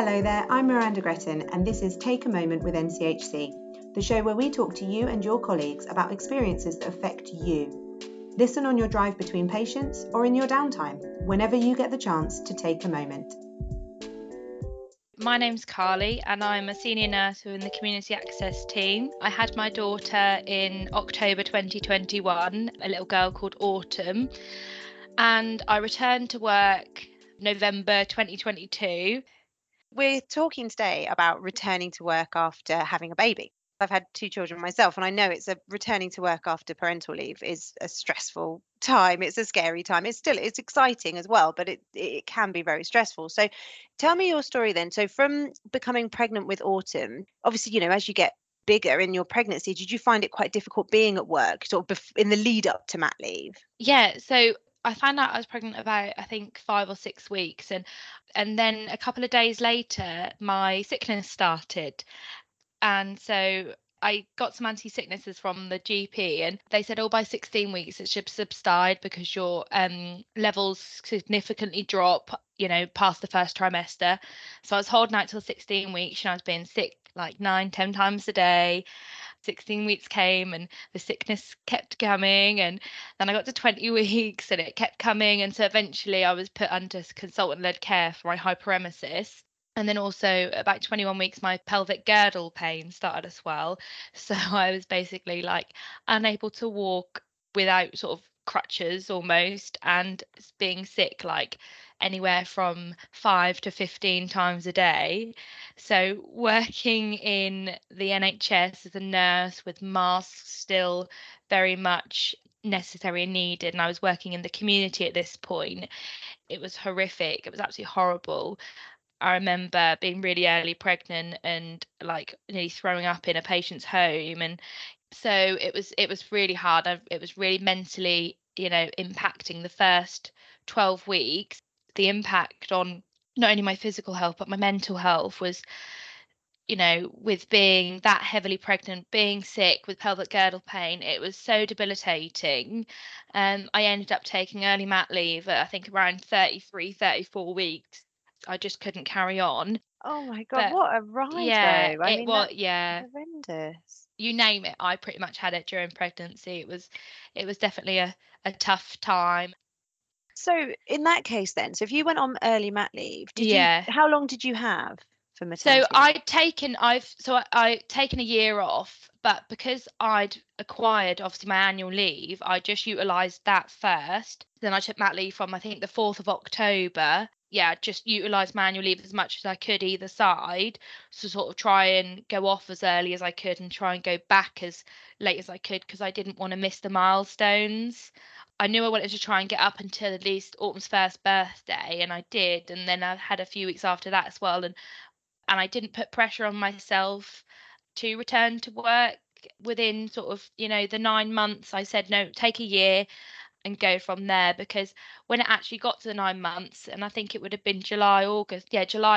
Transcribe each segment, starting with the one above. Hello there, I'm Miranda Gretton and this is Take a Moment with NCHC, the show where we talk to you and your colleagues about experiences that affect you. Listen on your drive between patients or in your downtime, whenever you get the chance to take a moment. My name's Carly and I'm a senior nurse within the Community Access Team. I had my daughter in October 2021, a little girl called Autumn, and I returned to work November 2022. We're talking today about returning to work after having a baby. I've had two children myself and I know it's returning to work after parental leave is a stressful time. It's a scary time. It's exciting as well, but it can be very stressful. So tell me your story then. So from becoming pregnant with Autumn, obviously, you know, as you get bigger in your pregnancy, did you find it quite difficult being at work sort of in the lead up to mat leave? Yeah, so I found out I was pregnant about, I think, 5 or 6 weeks. And then a couple of days later, my sickness started. And so I got some anti-sicknesses from the GP and they said, by 16 weeks, it should subside because your levels significantly drop, you know, past the first trimester. So I was holding out till 16 weeks and I was being sick like 9-10 times a day. 16 weeks came and the sickness kept coming, and then I got to 20 weeks and it kept coming, and so eventually I was put under consultant-led care for my hyperemesis. And then also about 21 weeks my pelvic girdle pain started as well, so I was basically like unable to walk without sort of crutches almost, and being sick like anywhere from 5 to 15 times a day. So working in the NHS as a nurse with masks still very much necessary and needed, and I was working in the community at this point, it was horrific. It was absolutely horrible. I remember being really early pregnant and like nearly throwing up in a patient's home, and so it was really hard. It was really mentally, you know, impacting the first 12 weeks. The impact on not only my physical health but my mental health was, you know, with being that heavily pregnant, being sick with pelvic girdle pain, it was so debilitating. I ended up taking early mat leave at, I think, around 33-34 weeks. I just couldn't carry on. Oh my god, but what a ride! Yeah, though. I mean, horrendous. You name it, I pretty much had it during pregnancy. It was definitely a tough time. So in that case then, so if you went on early mat leave, how long did you have for maternity? So I'd taken a year off, but because I'd acquired obviously my annual leave, I just utilised that first. Then I took mat leave from, I think, the 4th of October. Yeah, just utilise my annual leave as much as I could either side, so sort of try and go off as early as I could and try and go back as late as I could, because I didn't want to miss the milestones. I knew I wanted to try and get up until at least Autumn's first birthday, and I did, and then I had a few weeks after that as well, and I didn't put pressure on myself to return to work within sort of, you know, the 9 months. I said, no, take a year and go from there, because when it actually got to the 9 months, and I think it would have been July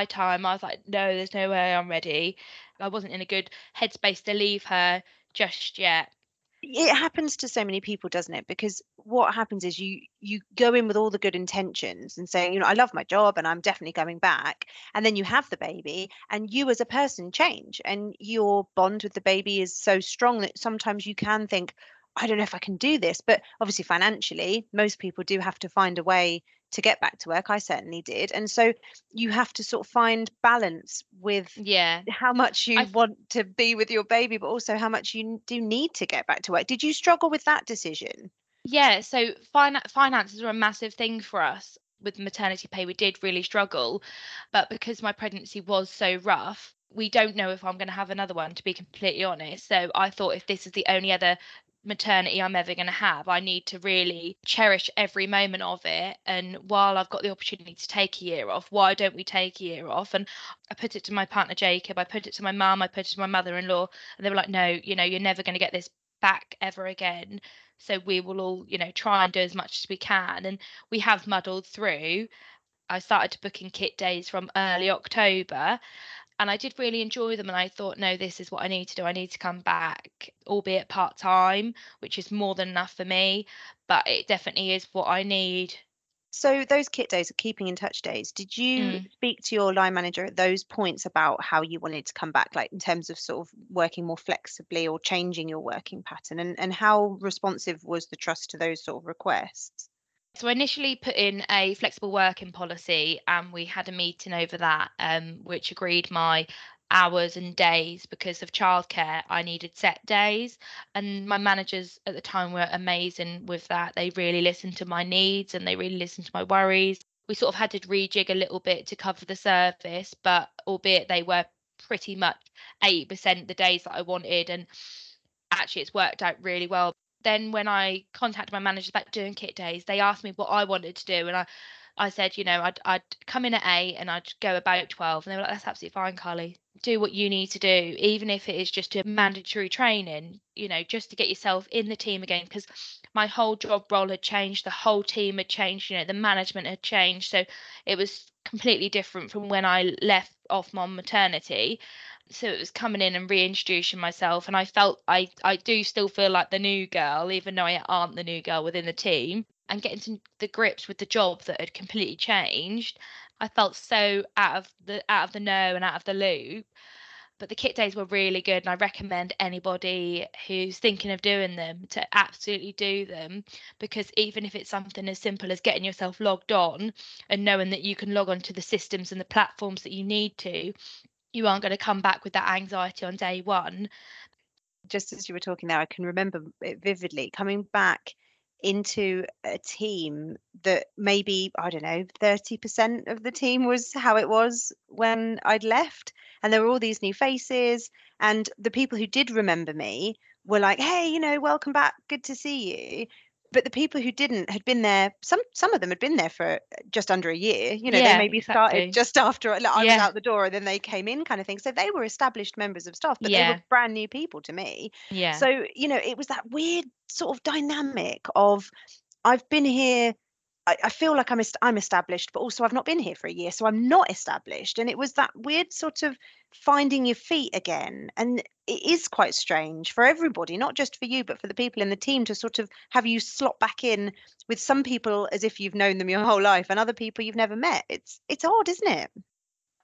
time, I was like, no, there's no way I'm ready. I wasn't in a good headspace to leave her just yet. It happens to so many people, doesn't it? Because what happens is you go in with all the good intentions and saying, you know, I love my job and I'm definitely going back. And then you have the baby and you as a person change, and your bond with the baby is so strong that sometimes you can think, I don't know if I can do this. But obviously financially, most people do have to find a way to get back to work. I certainly did. And so you have to sort of find balance with how much you want to be with your baby, but also how much you do need to get back to work. Did you struggle with that decision? Yeah, so finances were a massive thing for us. With maternity pay, we did really struggle. But because my pregnancy was so rough, we don't know if I'm going to have another one, to be completely honest. So I thought, if this is the only other maternity I'm ever going to have, I need to really cherish every moment of it. And while I've got the opportunity to take a year off, why don't we take a year off? And I put it to my partner Jacob, I put it to my mum, I put it to my mother-in-law, and they were like, no, you know, you're never going to get this back ever again, so we will all, you know, try and do as much as we can. And we have muddled through. I started booking kit days from early October, and I did really enjoy them, and I thought, no, this is what I need to do. I need to come back, albeit part-time, which is more than enough for me, but it definitely is what I need So those kit days are keeping in touch days. Did you speak to your line manager at those points about how you wanted to come back, like in terms of sort of working more flexibly or changing your working pattern? And how responsive was the trust to those sort of requests? So I initially put in a flexible working policy and we had a meeting over that, which agreed my hours and days. Because of childcare, I needed set days, and my managers at the time were amazing with that. They really listened to my needs and they really listened to my worries. We sort of had to rejig a little bit to cover the service, but albeit they were pretty much 80% the days that I wanted, and actually it's worked out really well. Then when I contacted my managers about doing kit days, they asked me what I wanted to do, and I said, you know, I'd come in at 8 and I'd go about 12. And they were like, that's absolutely fine, Carly. Do what you need to do, even if it is just a mandatory training, you know, just to get yourself in the team again. Because my whole job role had changed, the whole team had changed, you know, the management had changed. So it was completely different from when I left off my maternity. So it was coming in and reintroducing myself. And I felt I do still feel like the new girl, even though I aren't the new girl within the team. And getting to the grips with the job that had completely changed, I felt so out of the know and out of the loop. But the kit days were really good, and I recommend anybody who's thinking of doing them to absolutely do them, because even if it's something as simple as getting yourself logged on and knowing that you can log on to the systems and the platforms that you need to, you aren't going to come back with that anxiety on day one. Just as you were talking there, I can remember it vividly, coming back into a team that maybe, I don't know, 30% of the team was how it was when I'd left. And there were all these new faces, and the people who did remember me were like, hey, you know, welcome back, good to see you. But the people who didn't had been there, some of them had been there for just under a year, you know, yeah, they maybe exactly. Started just after, like, I was out the door and then they came in kind of thing. So they were established members of staff, but they were brand new people to me. Yeah. So, you know, it was that weird sort of dynamic of, I've been here, I feel like I'm established, but also I've not been here for a year, so I'm not established. And it was that weird sort of finding your feet again. And it is quite strange for everybody, not just for you, but for the people in the team to sort of have you slot back in with some people as if you've known them your whole life and other people you've never met. It's odd, isn't it?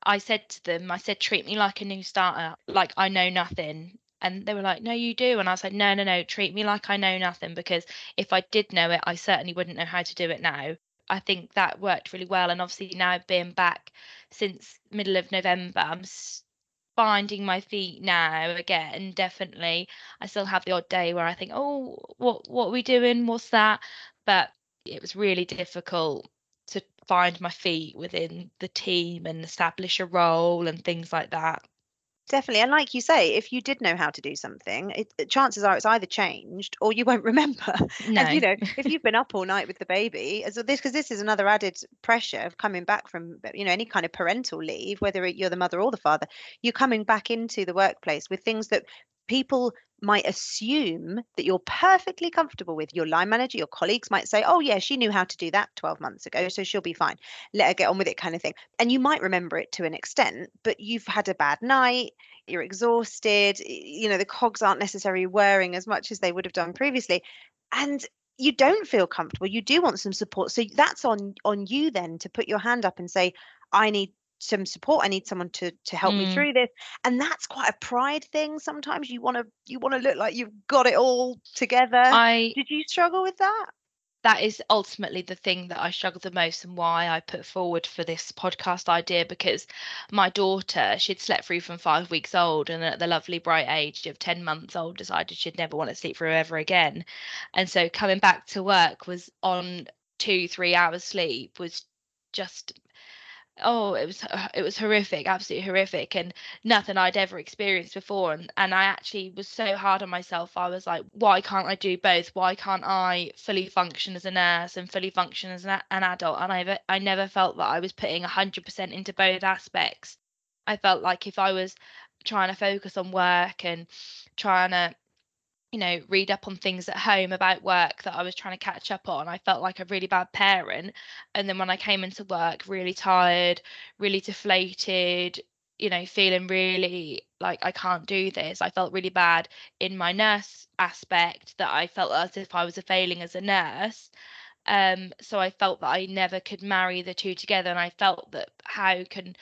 I said to them, I said, treat me like a new starter, like I know nothing. And they were like, no, you do. And I was like, no, treat me like I know nothing, because if I did know it, I certainly wouldn't know how to do it now. I think that worked really well. And obviously now being back since middle of November, I'm finding my feet now again, definitely. I still have the odd day where I think, oh, what are we doing? What's that? But it was really difficult to find my feet within the team and establish a role and things like that. Definitely. And like you say, if you did know how to do something, chances are it's either changed or you won't remember. No. And, you know, if you've been up all night with the baby, because this is another added pressure of coming back from, you know, any kind of parental leave, whether you're the mother or the father, you're coming back into the workplace with things that people might assume that you're perfectly comfortable with. Your line manager, your colleagues might say, oh yeah, she knew how to do that 12 months ago, so she'll be fine. Let her get on with it kind of thing. And you might remember it to an extent, but you've had a bad night, you're exhausted, you know, the cogs aren't necessarily whirring as much as they would have done previously. And you don't feel comfortable. You do want some support. So that's on you then to put your hand up and say, I need some support, I need someone to help me through this. And that's quite a pride thing sometimes. You want to look like you've got it all together. Did you struggle with that? That is ultimately the thing that I struggled the most, and why I put forward for this podcast idea, because my daughter, she'd slept through from 5 weeks old, and at the lovely bright age of 10 months old decided she'd never want to sleep through ever again. And so coming back to work was on 2-3 hours sleep was just, oh, it was horrific, absolutely horrific, and nothing I'd ever experienced before. And I actually was so hard on myself. I was like, why can't I do both? Why can't I fully function as a nurse and fully function as an adult? And I never felt that I was putting 100% into both aspects. I felt like if I was trying to focus on work and trying to, you know, read up on things at home about work that I was trying to catch up on, I felt like a really bad parent. And then when I came into work really tired, really deflated, you know, feeling really like I can't do this, I felt really bad in my nurse aspect, that I felt as if I was failing as a nurse. So I felt that I never could marry the two together, and I felt that how can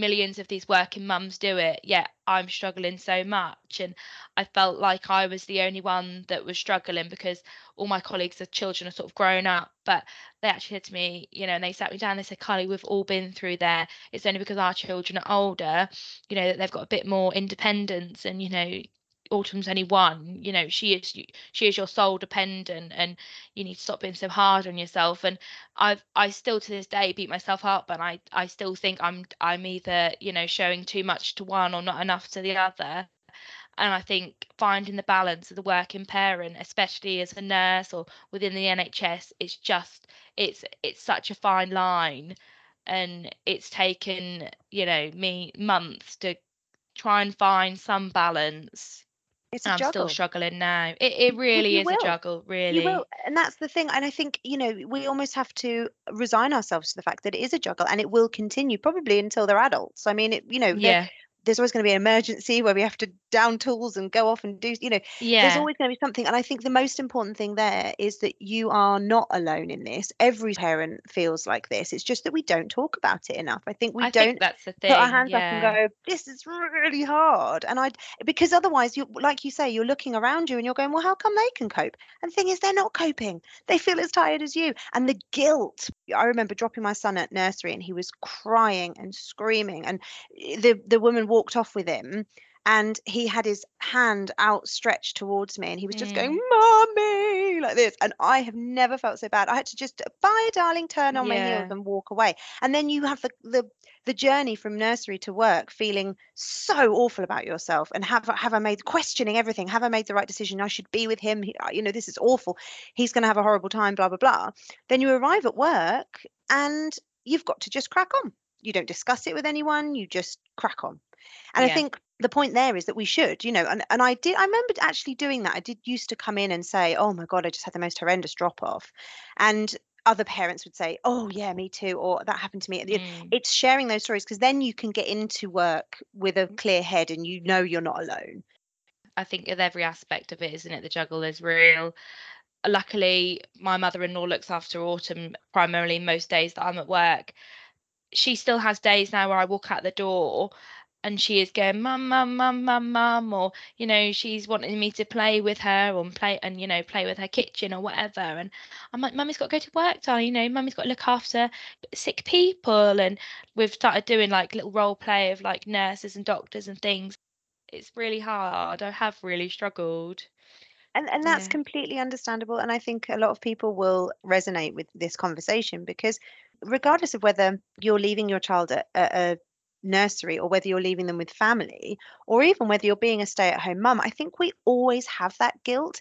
millions of these working mums do it, yet I'm struggling so much. And I felt like I was the only one that was struggling, because all my colleagues, children are sort of grown up. But they actually said to me, and they sat me down, they said, Carly, we've all been through there. It's only because our children are older, that they've got a bit more independence, and, Autumn's only one, she is your sole dependent, and you need to stop being so hard on yourself. And I still to this day beat myself up, and I still think I'm either showing too much to one or not enough to the other. And I think finding the balance of the working parent, especially as a nurse or within the NHS, it's such a fine line, and it's taken me months to try and find some balance. It's a juggle. I'm still struggling now. It really is a juggle, really. And that's the thing. And I think, we almost have to resign ourselves to the fact that it is a juggle, and it will continue probably until they're adults. I mean, there's always going to be an emergency where we have to down tools and go off and do, there's always going to be something. And I think the most important thing there is that you are not alone in this. Every parent feels like this. It's just that we don't talk about it enough. I think I don't think that's the thing. Put our hands up and go, this is really hard. And because otherwise, like you say, you're looking around you and you're going, well, how come they can cope? And the thing is, they're not coping. They feel as tired as you. And the guilt. I remember dropping my son at nursery, and he was crying and screaming, and the woman walked off with him, and he had his hand outstretched towards me, and he was just going, Mommy, like this. And I have never felt so bad. I had to just, bye darling, turn on my heels and walk away. And then you have the journey from nursery to work, feeling so awful about yourself, and have I made the right decision? I should be with him. This is awful. He's going to have a horrible time, blah, blah, blah. Then you arrive at work, and you've got to just crack on. You don't discuss it with anyone. You just crack on. And I think the point there is that we should, and I remembered actually doing that. I did used to come in and say, oh my God, I just had the most horrendous drop off. And other parents would say, oh yeah, me too. Or that happened to me. It's sharing those stories, because then you can get into work with a clear head, and you're not alone. I think of every aspect of it, isn't it? The juggle is real. Luckily, my mother-in-law looks after Autumn primarily most days that I'm at work. She still has days now where I walk out the door and she is going, mum, mum, mum, mum, mum, or, she's wanting me to play with her or play with her kitchen or whatever. And I'm like, mummy's got to go to work, darling, mummy's got to look after sick people. And we've started doing like little role play of like nurses and doctors and things. It's really hard. I have really struggled. And that's completely understandable. And I think a lot of people will resonate with this conversation, because regardless of whether you're leaving your child at a nursery, or whether you're leaving them with family, or even whether you're being a stay-at-home mum, I think we always have that guilt.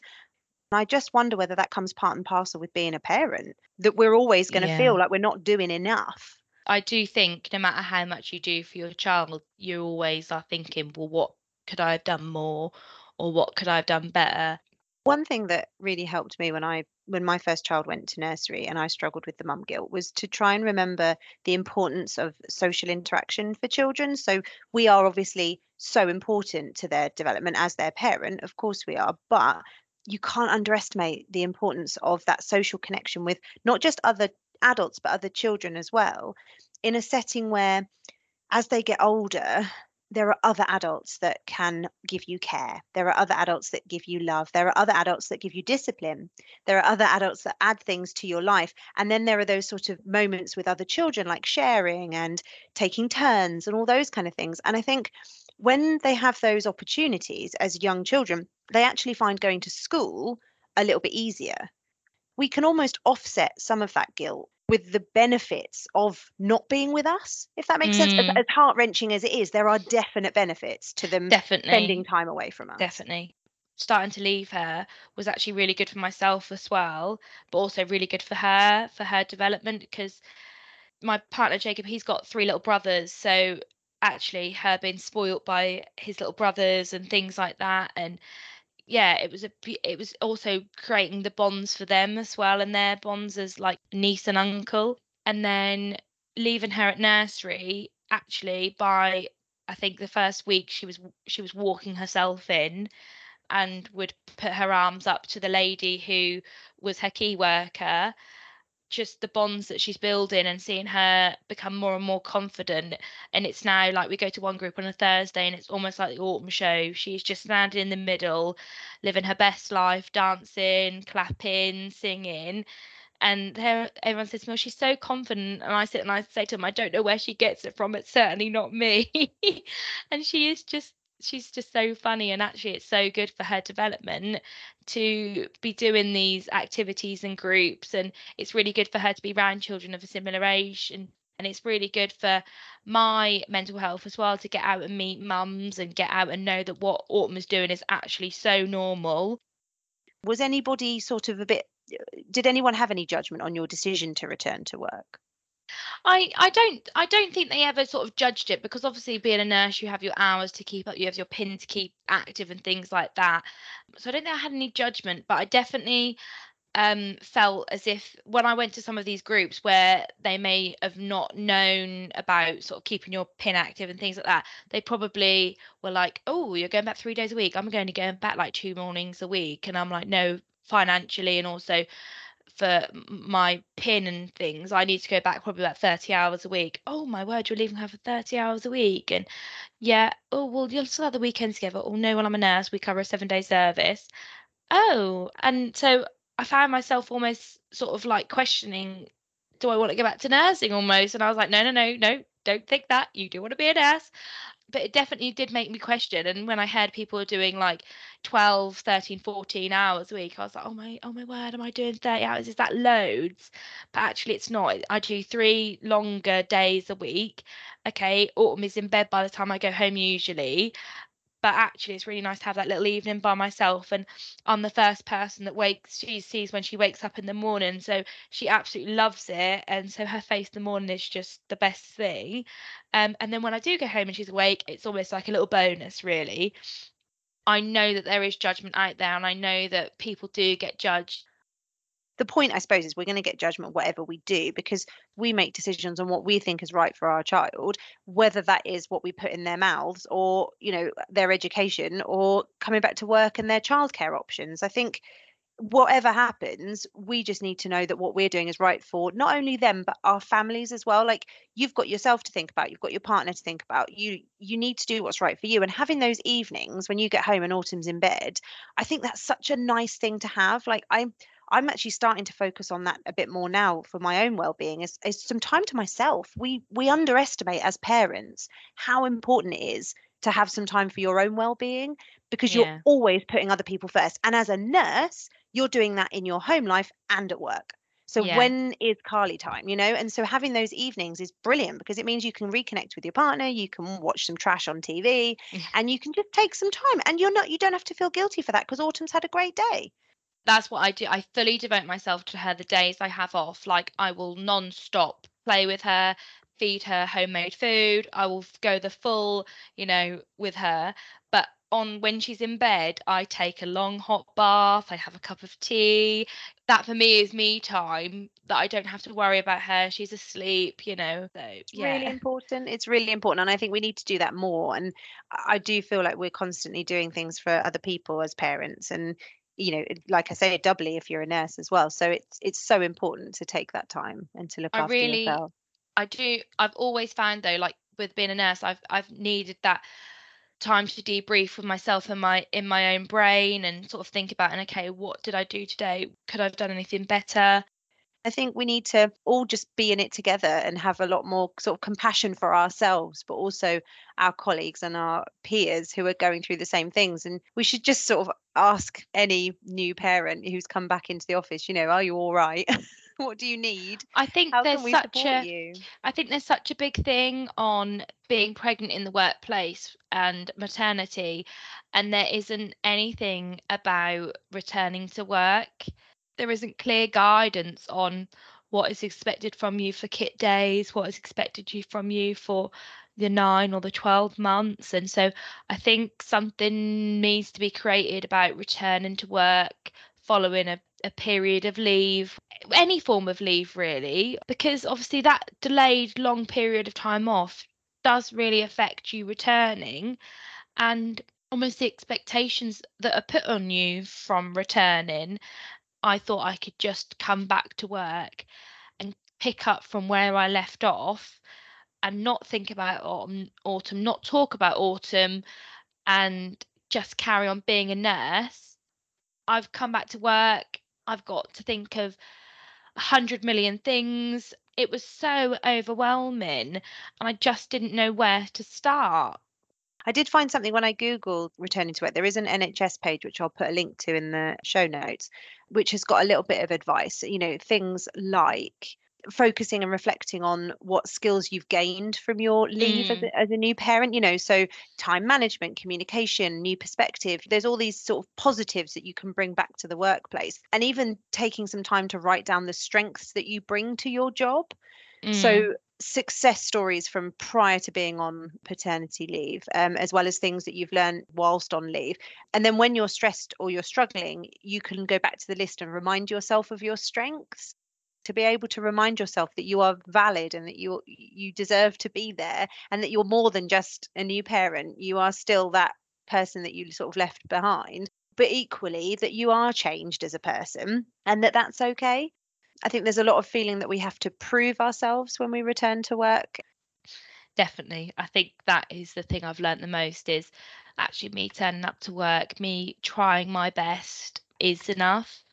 And I just wonder whether that comes part and parcel with being a parent, that we're always going to feel like we're not doing enough. I do think no matter how much you do for your child, you always are thinking, well, what could I have done more, or what could I have done better? One thing that really helped me when my first child went to nursery and I struggled with the mum guilt was to try and remember the importance of social interaction for children. So we are obviously so important to their development as their parent, of course we are, but you can't underestimate the importance of that social connection with not just other adults, but other children as well, in a setting where as they get older, there are other adults that can give you care. There are other adults that give you love. There are other adults that give you discipline. There are other adults that add things to your life. And then there are those sort of moments with other children, like sharing and taking turns and all those kind of things. And I think when they have those opportunities as young children, they actually find going to school a little bit easier. We can almost offset some of that guilt with the benefits of not being with us, if that makes sense. As heart-wrenching as it is, there are definite benefits to them spending time away from us. Definitely. Starting to leave her was actually really good for myself as well, but also really good for her development, because my partner, Jacob, he's got 3 little brothers. So actually her being spoilt by his little brothers and things like that. And it was also creating the bonds for them as well, and their bonds as like niece and uncle. And then leaving her at nursery, actually by I think the first week she was walking herself in, and would put her arms up to the lady who was her key worker, just the bonds that she's building and seeing her become more and more confident. And it's now like we go to one group on a Thursday and it's almost like the Autumn show. She's just standing in the middle, living her best life, dancing, clapping, singing. And everyone says, well, she's so confident. And I sit and I say to them, I don't know where she gets it from. It's certainly not me. And she is just, she's just so funny. And actually it's so good for her development to be doing these activities and groups. And it's really good for her to be around children of a similar age. And it's really good for my mental health as well to get out and meet mums and get out and know that what Autumn is doing is actually so normal. Was anybody sort of a bit, did anyone have any judgment on your decision to return to work? I don't think they ever sort of judged it, because obviously being a nurse, you have your hours to keep up, you have your pin to keep active and things like that. So I don't think I had any judgment, but I definitely felt as if when I went to some of these groups where they may have not known about sort of keeping your pin active and things like that, they probably were like, oh, you're going back 3 days a week. I'm only going back like 2 mornings a week. And I'm like, no, financially and also for my pin and things, I need to go back probably about 30 hours a week. Oh my word, you're leaving her for 30 hours a week. And yeah, oh, well, you'll still have the weekends together. Oh no, well, I'm a nurse, we cover a 7-day service. Oh, and so I found myself almost sort of like questioning, do I want to go back to nursing almost? And I was like, no, don't think that, you do want to be a nurse. But it definitely did make me question. And when I heard people were doing like 12, 13, 14 hours a week, I was like, oh my word, am I doing 30 hours? Is that loads? But actually it's not. I do 3 longer days a week. Okay, Autumn is in bed by the time I go home usually. But actually it's really nice to have that little evening by myself. And I'm the first person that wakes, she sees when she wakes up in the morning. So she absolutely loves it. And so her face in the morning is just the best thing. And then when I do go home and she's awake, it's almost like a little bonus, really. I know that there is judgment out there, and I know that people do get judged. The point, I suppose, is we're going to get judgment whatever we do, because we make decisions on what we think is right for our child, whether that is what we put in their mouths or, you know, their education or coming back to work and their childcare options. I think whatever happens, we just need to know that what we're doing is right for not only them, but our families as well. Like, you've got yourself to think about, you've got your partner to think about, you need to do what's right for you. And having those evenings when you get home and Autumn's in bed, I think that's such a nice thing to have. Like, I'm actually starting to focus on that a bit more now for my own well-being, is some time to myself. We underestimate as parents how important it is to have some time for your own well-being, because you're always putting other people first. And as a nurse, you're doing that in your home life and at work. So when is Carly time, you know? And so having those evenings is brilliant, because it means you can reconnect with your partner, you can watch some trash on TV, and you can just take some time. And you don't have to feel guilty for that, because Autumn's had a great day. That's what I do. I fully devote myself to her. The days I have off, like, I will non-stop play with her, feed her homemade food. I will go the full, with her. But when she's in bed, I take a long hot bath. I have a cup of tea. That for me is me time, that I don't have to worry about her. She's asleep, So, yeah. Really important. It's really important. And I think we need to do that more. And I do feel like we're constantly doing things for other people as parents. And like I say, doubly if you're a nurse as well. So it's so important to take that time and to look after yourself. I do. I've always found, though, like with being a nurse, I've needed that time to debrief with myself and in my own brain, and sort of think about, and okay, what did I do today? Could I have done anything better? I think we need to all just be in it together and have a lot more sort of compassion for ourselves, but also our colleagues and our peers who are going through the same things. And we should just sort of ask any new parent who's come back into the office, are you all right? What do you need? I think there's such a big thing on being pregnant in the workplace and maternity, and there isn't anything about returning to work. There isn't clear guidance on what is expected from you for kit days, what is expected from you for the 9 or the 12 months. And so I think something needs to be created about returning to work following a period of leave, any form of leave, really, because obviously that delayed long period of time off does really affect you returning, and almost the expectations that are put on you from returning. I thought I could just come back to work. pick up from where I left off and not think about Autumn, not talk about Autumn, and just carry on being a nurse. I've come back to work. I've got to think of 100 million things. It was so overwhelming, and I just didn't know where to start. I did find something when I Googled returning to work. There is an NHS page, which I'll put a link to in the show notes, which has got a little bit of advice, you know, things like focusing and reflecting on what skills you've gained from your leave as a new parent, you know, so time management, communication, new perspective. There's all these sort of positives that you can bring back to the workplace, and even taking some time to write down the strengths that you bring to your job. So success stories from prior to being on paternity leave, as well as things that you've learned whilst on leave. And then when you're stressed or you're struggling, you can go back to the list and remind yourself of your strengths, to be able to remind yourself that you are valid and that you deserve to be there, and that you're more than just a new parent. You are still that person that you sort of left behind, but equally that you are changed as a person, and that that's okay. I think there's a lot of feeling that we have to prove ourselves when we return to work. Definitely. I think that is the thing I've learned the most, is actually me turning up to work, me trying my best is enough.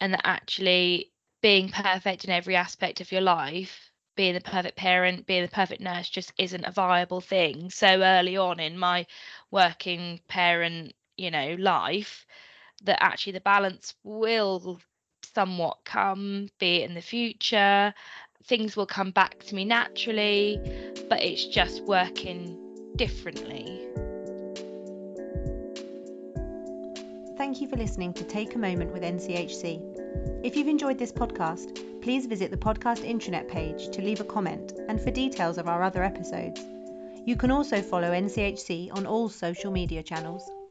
And that actually being perfect in every aspect of your life, being the perfect parent, being the perfect nurse, just isn't a viable thing. So early on in my working parent, you know, life, that actually the balance will somewhat come, be it in the future, things will come back to me naturally, but it's just working differently. Thank you for listening to Take a Moment with NCHC. If you've enjoyed this podcast, please visit the podcast intranet page to leave a comment and for details of our other episodes. You can also follow NCHC on all social media channels.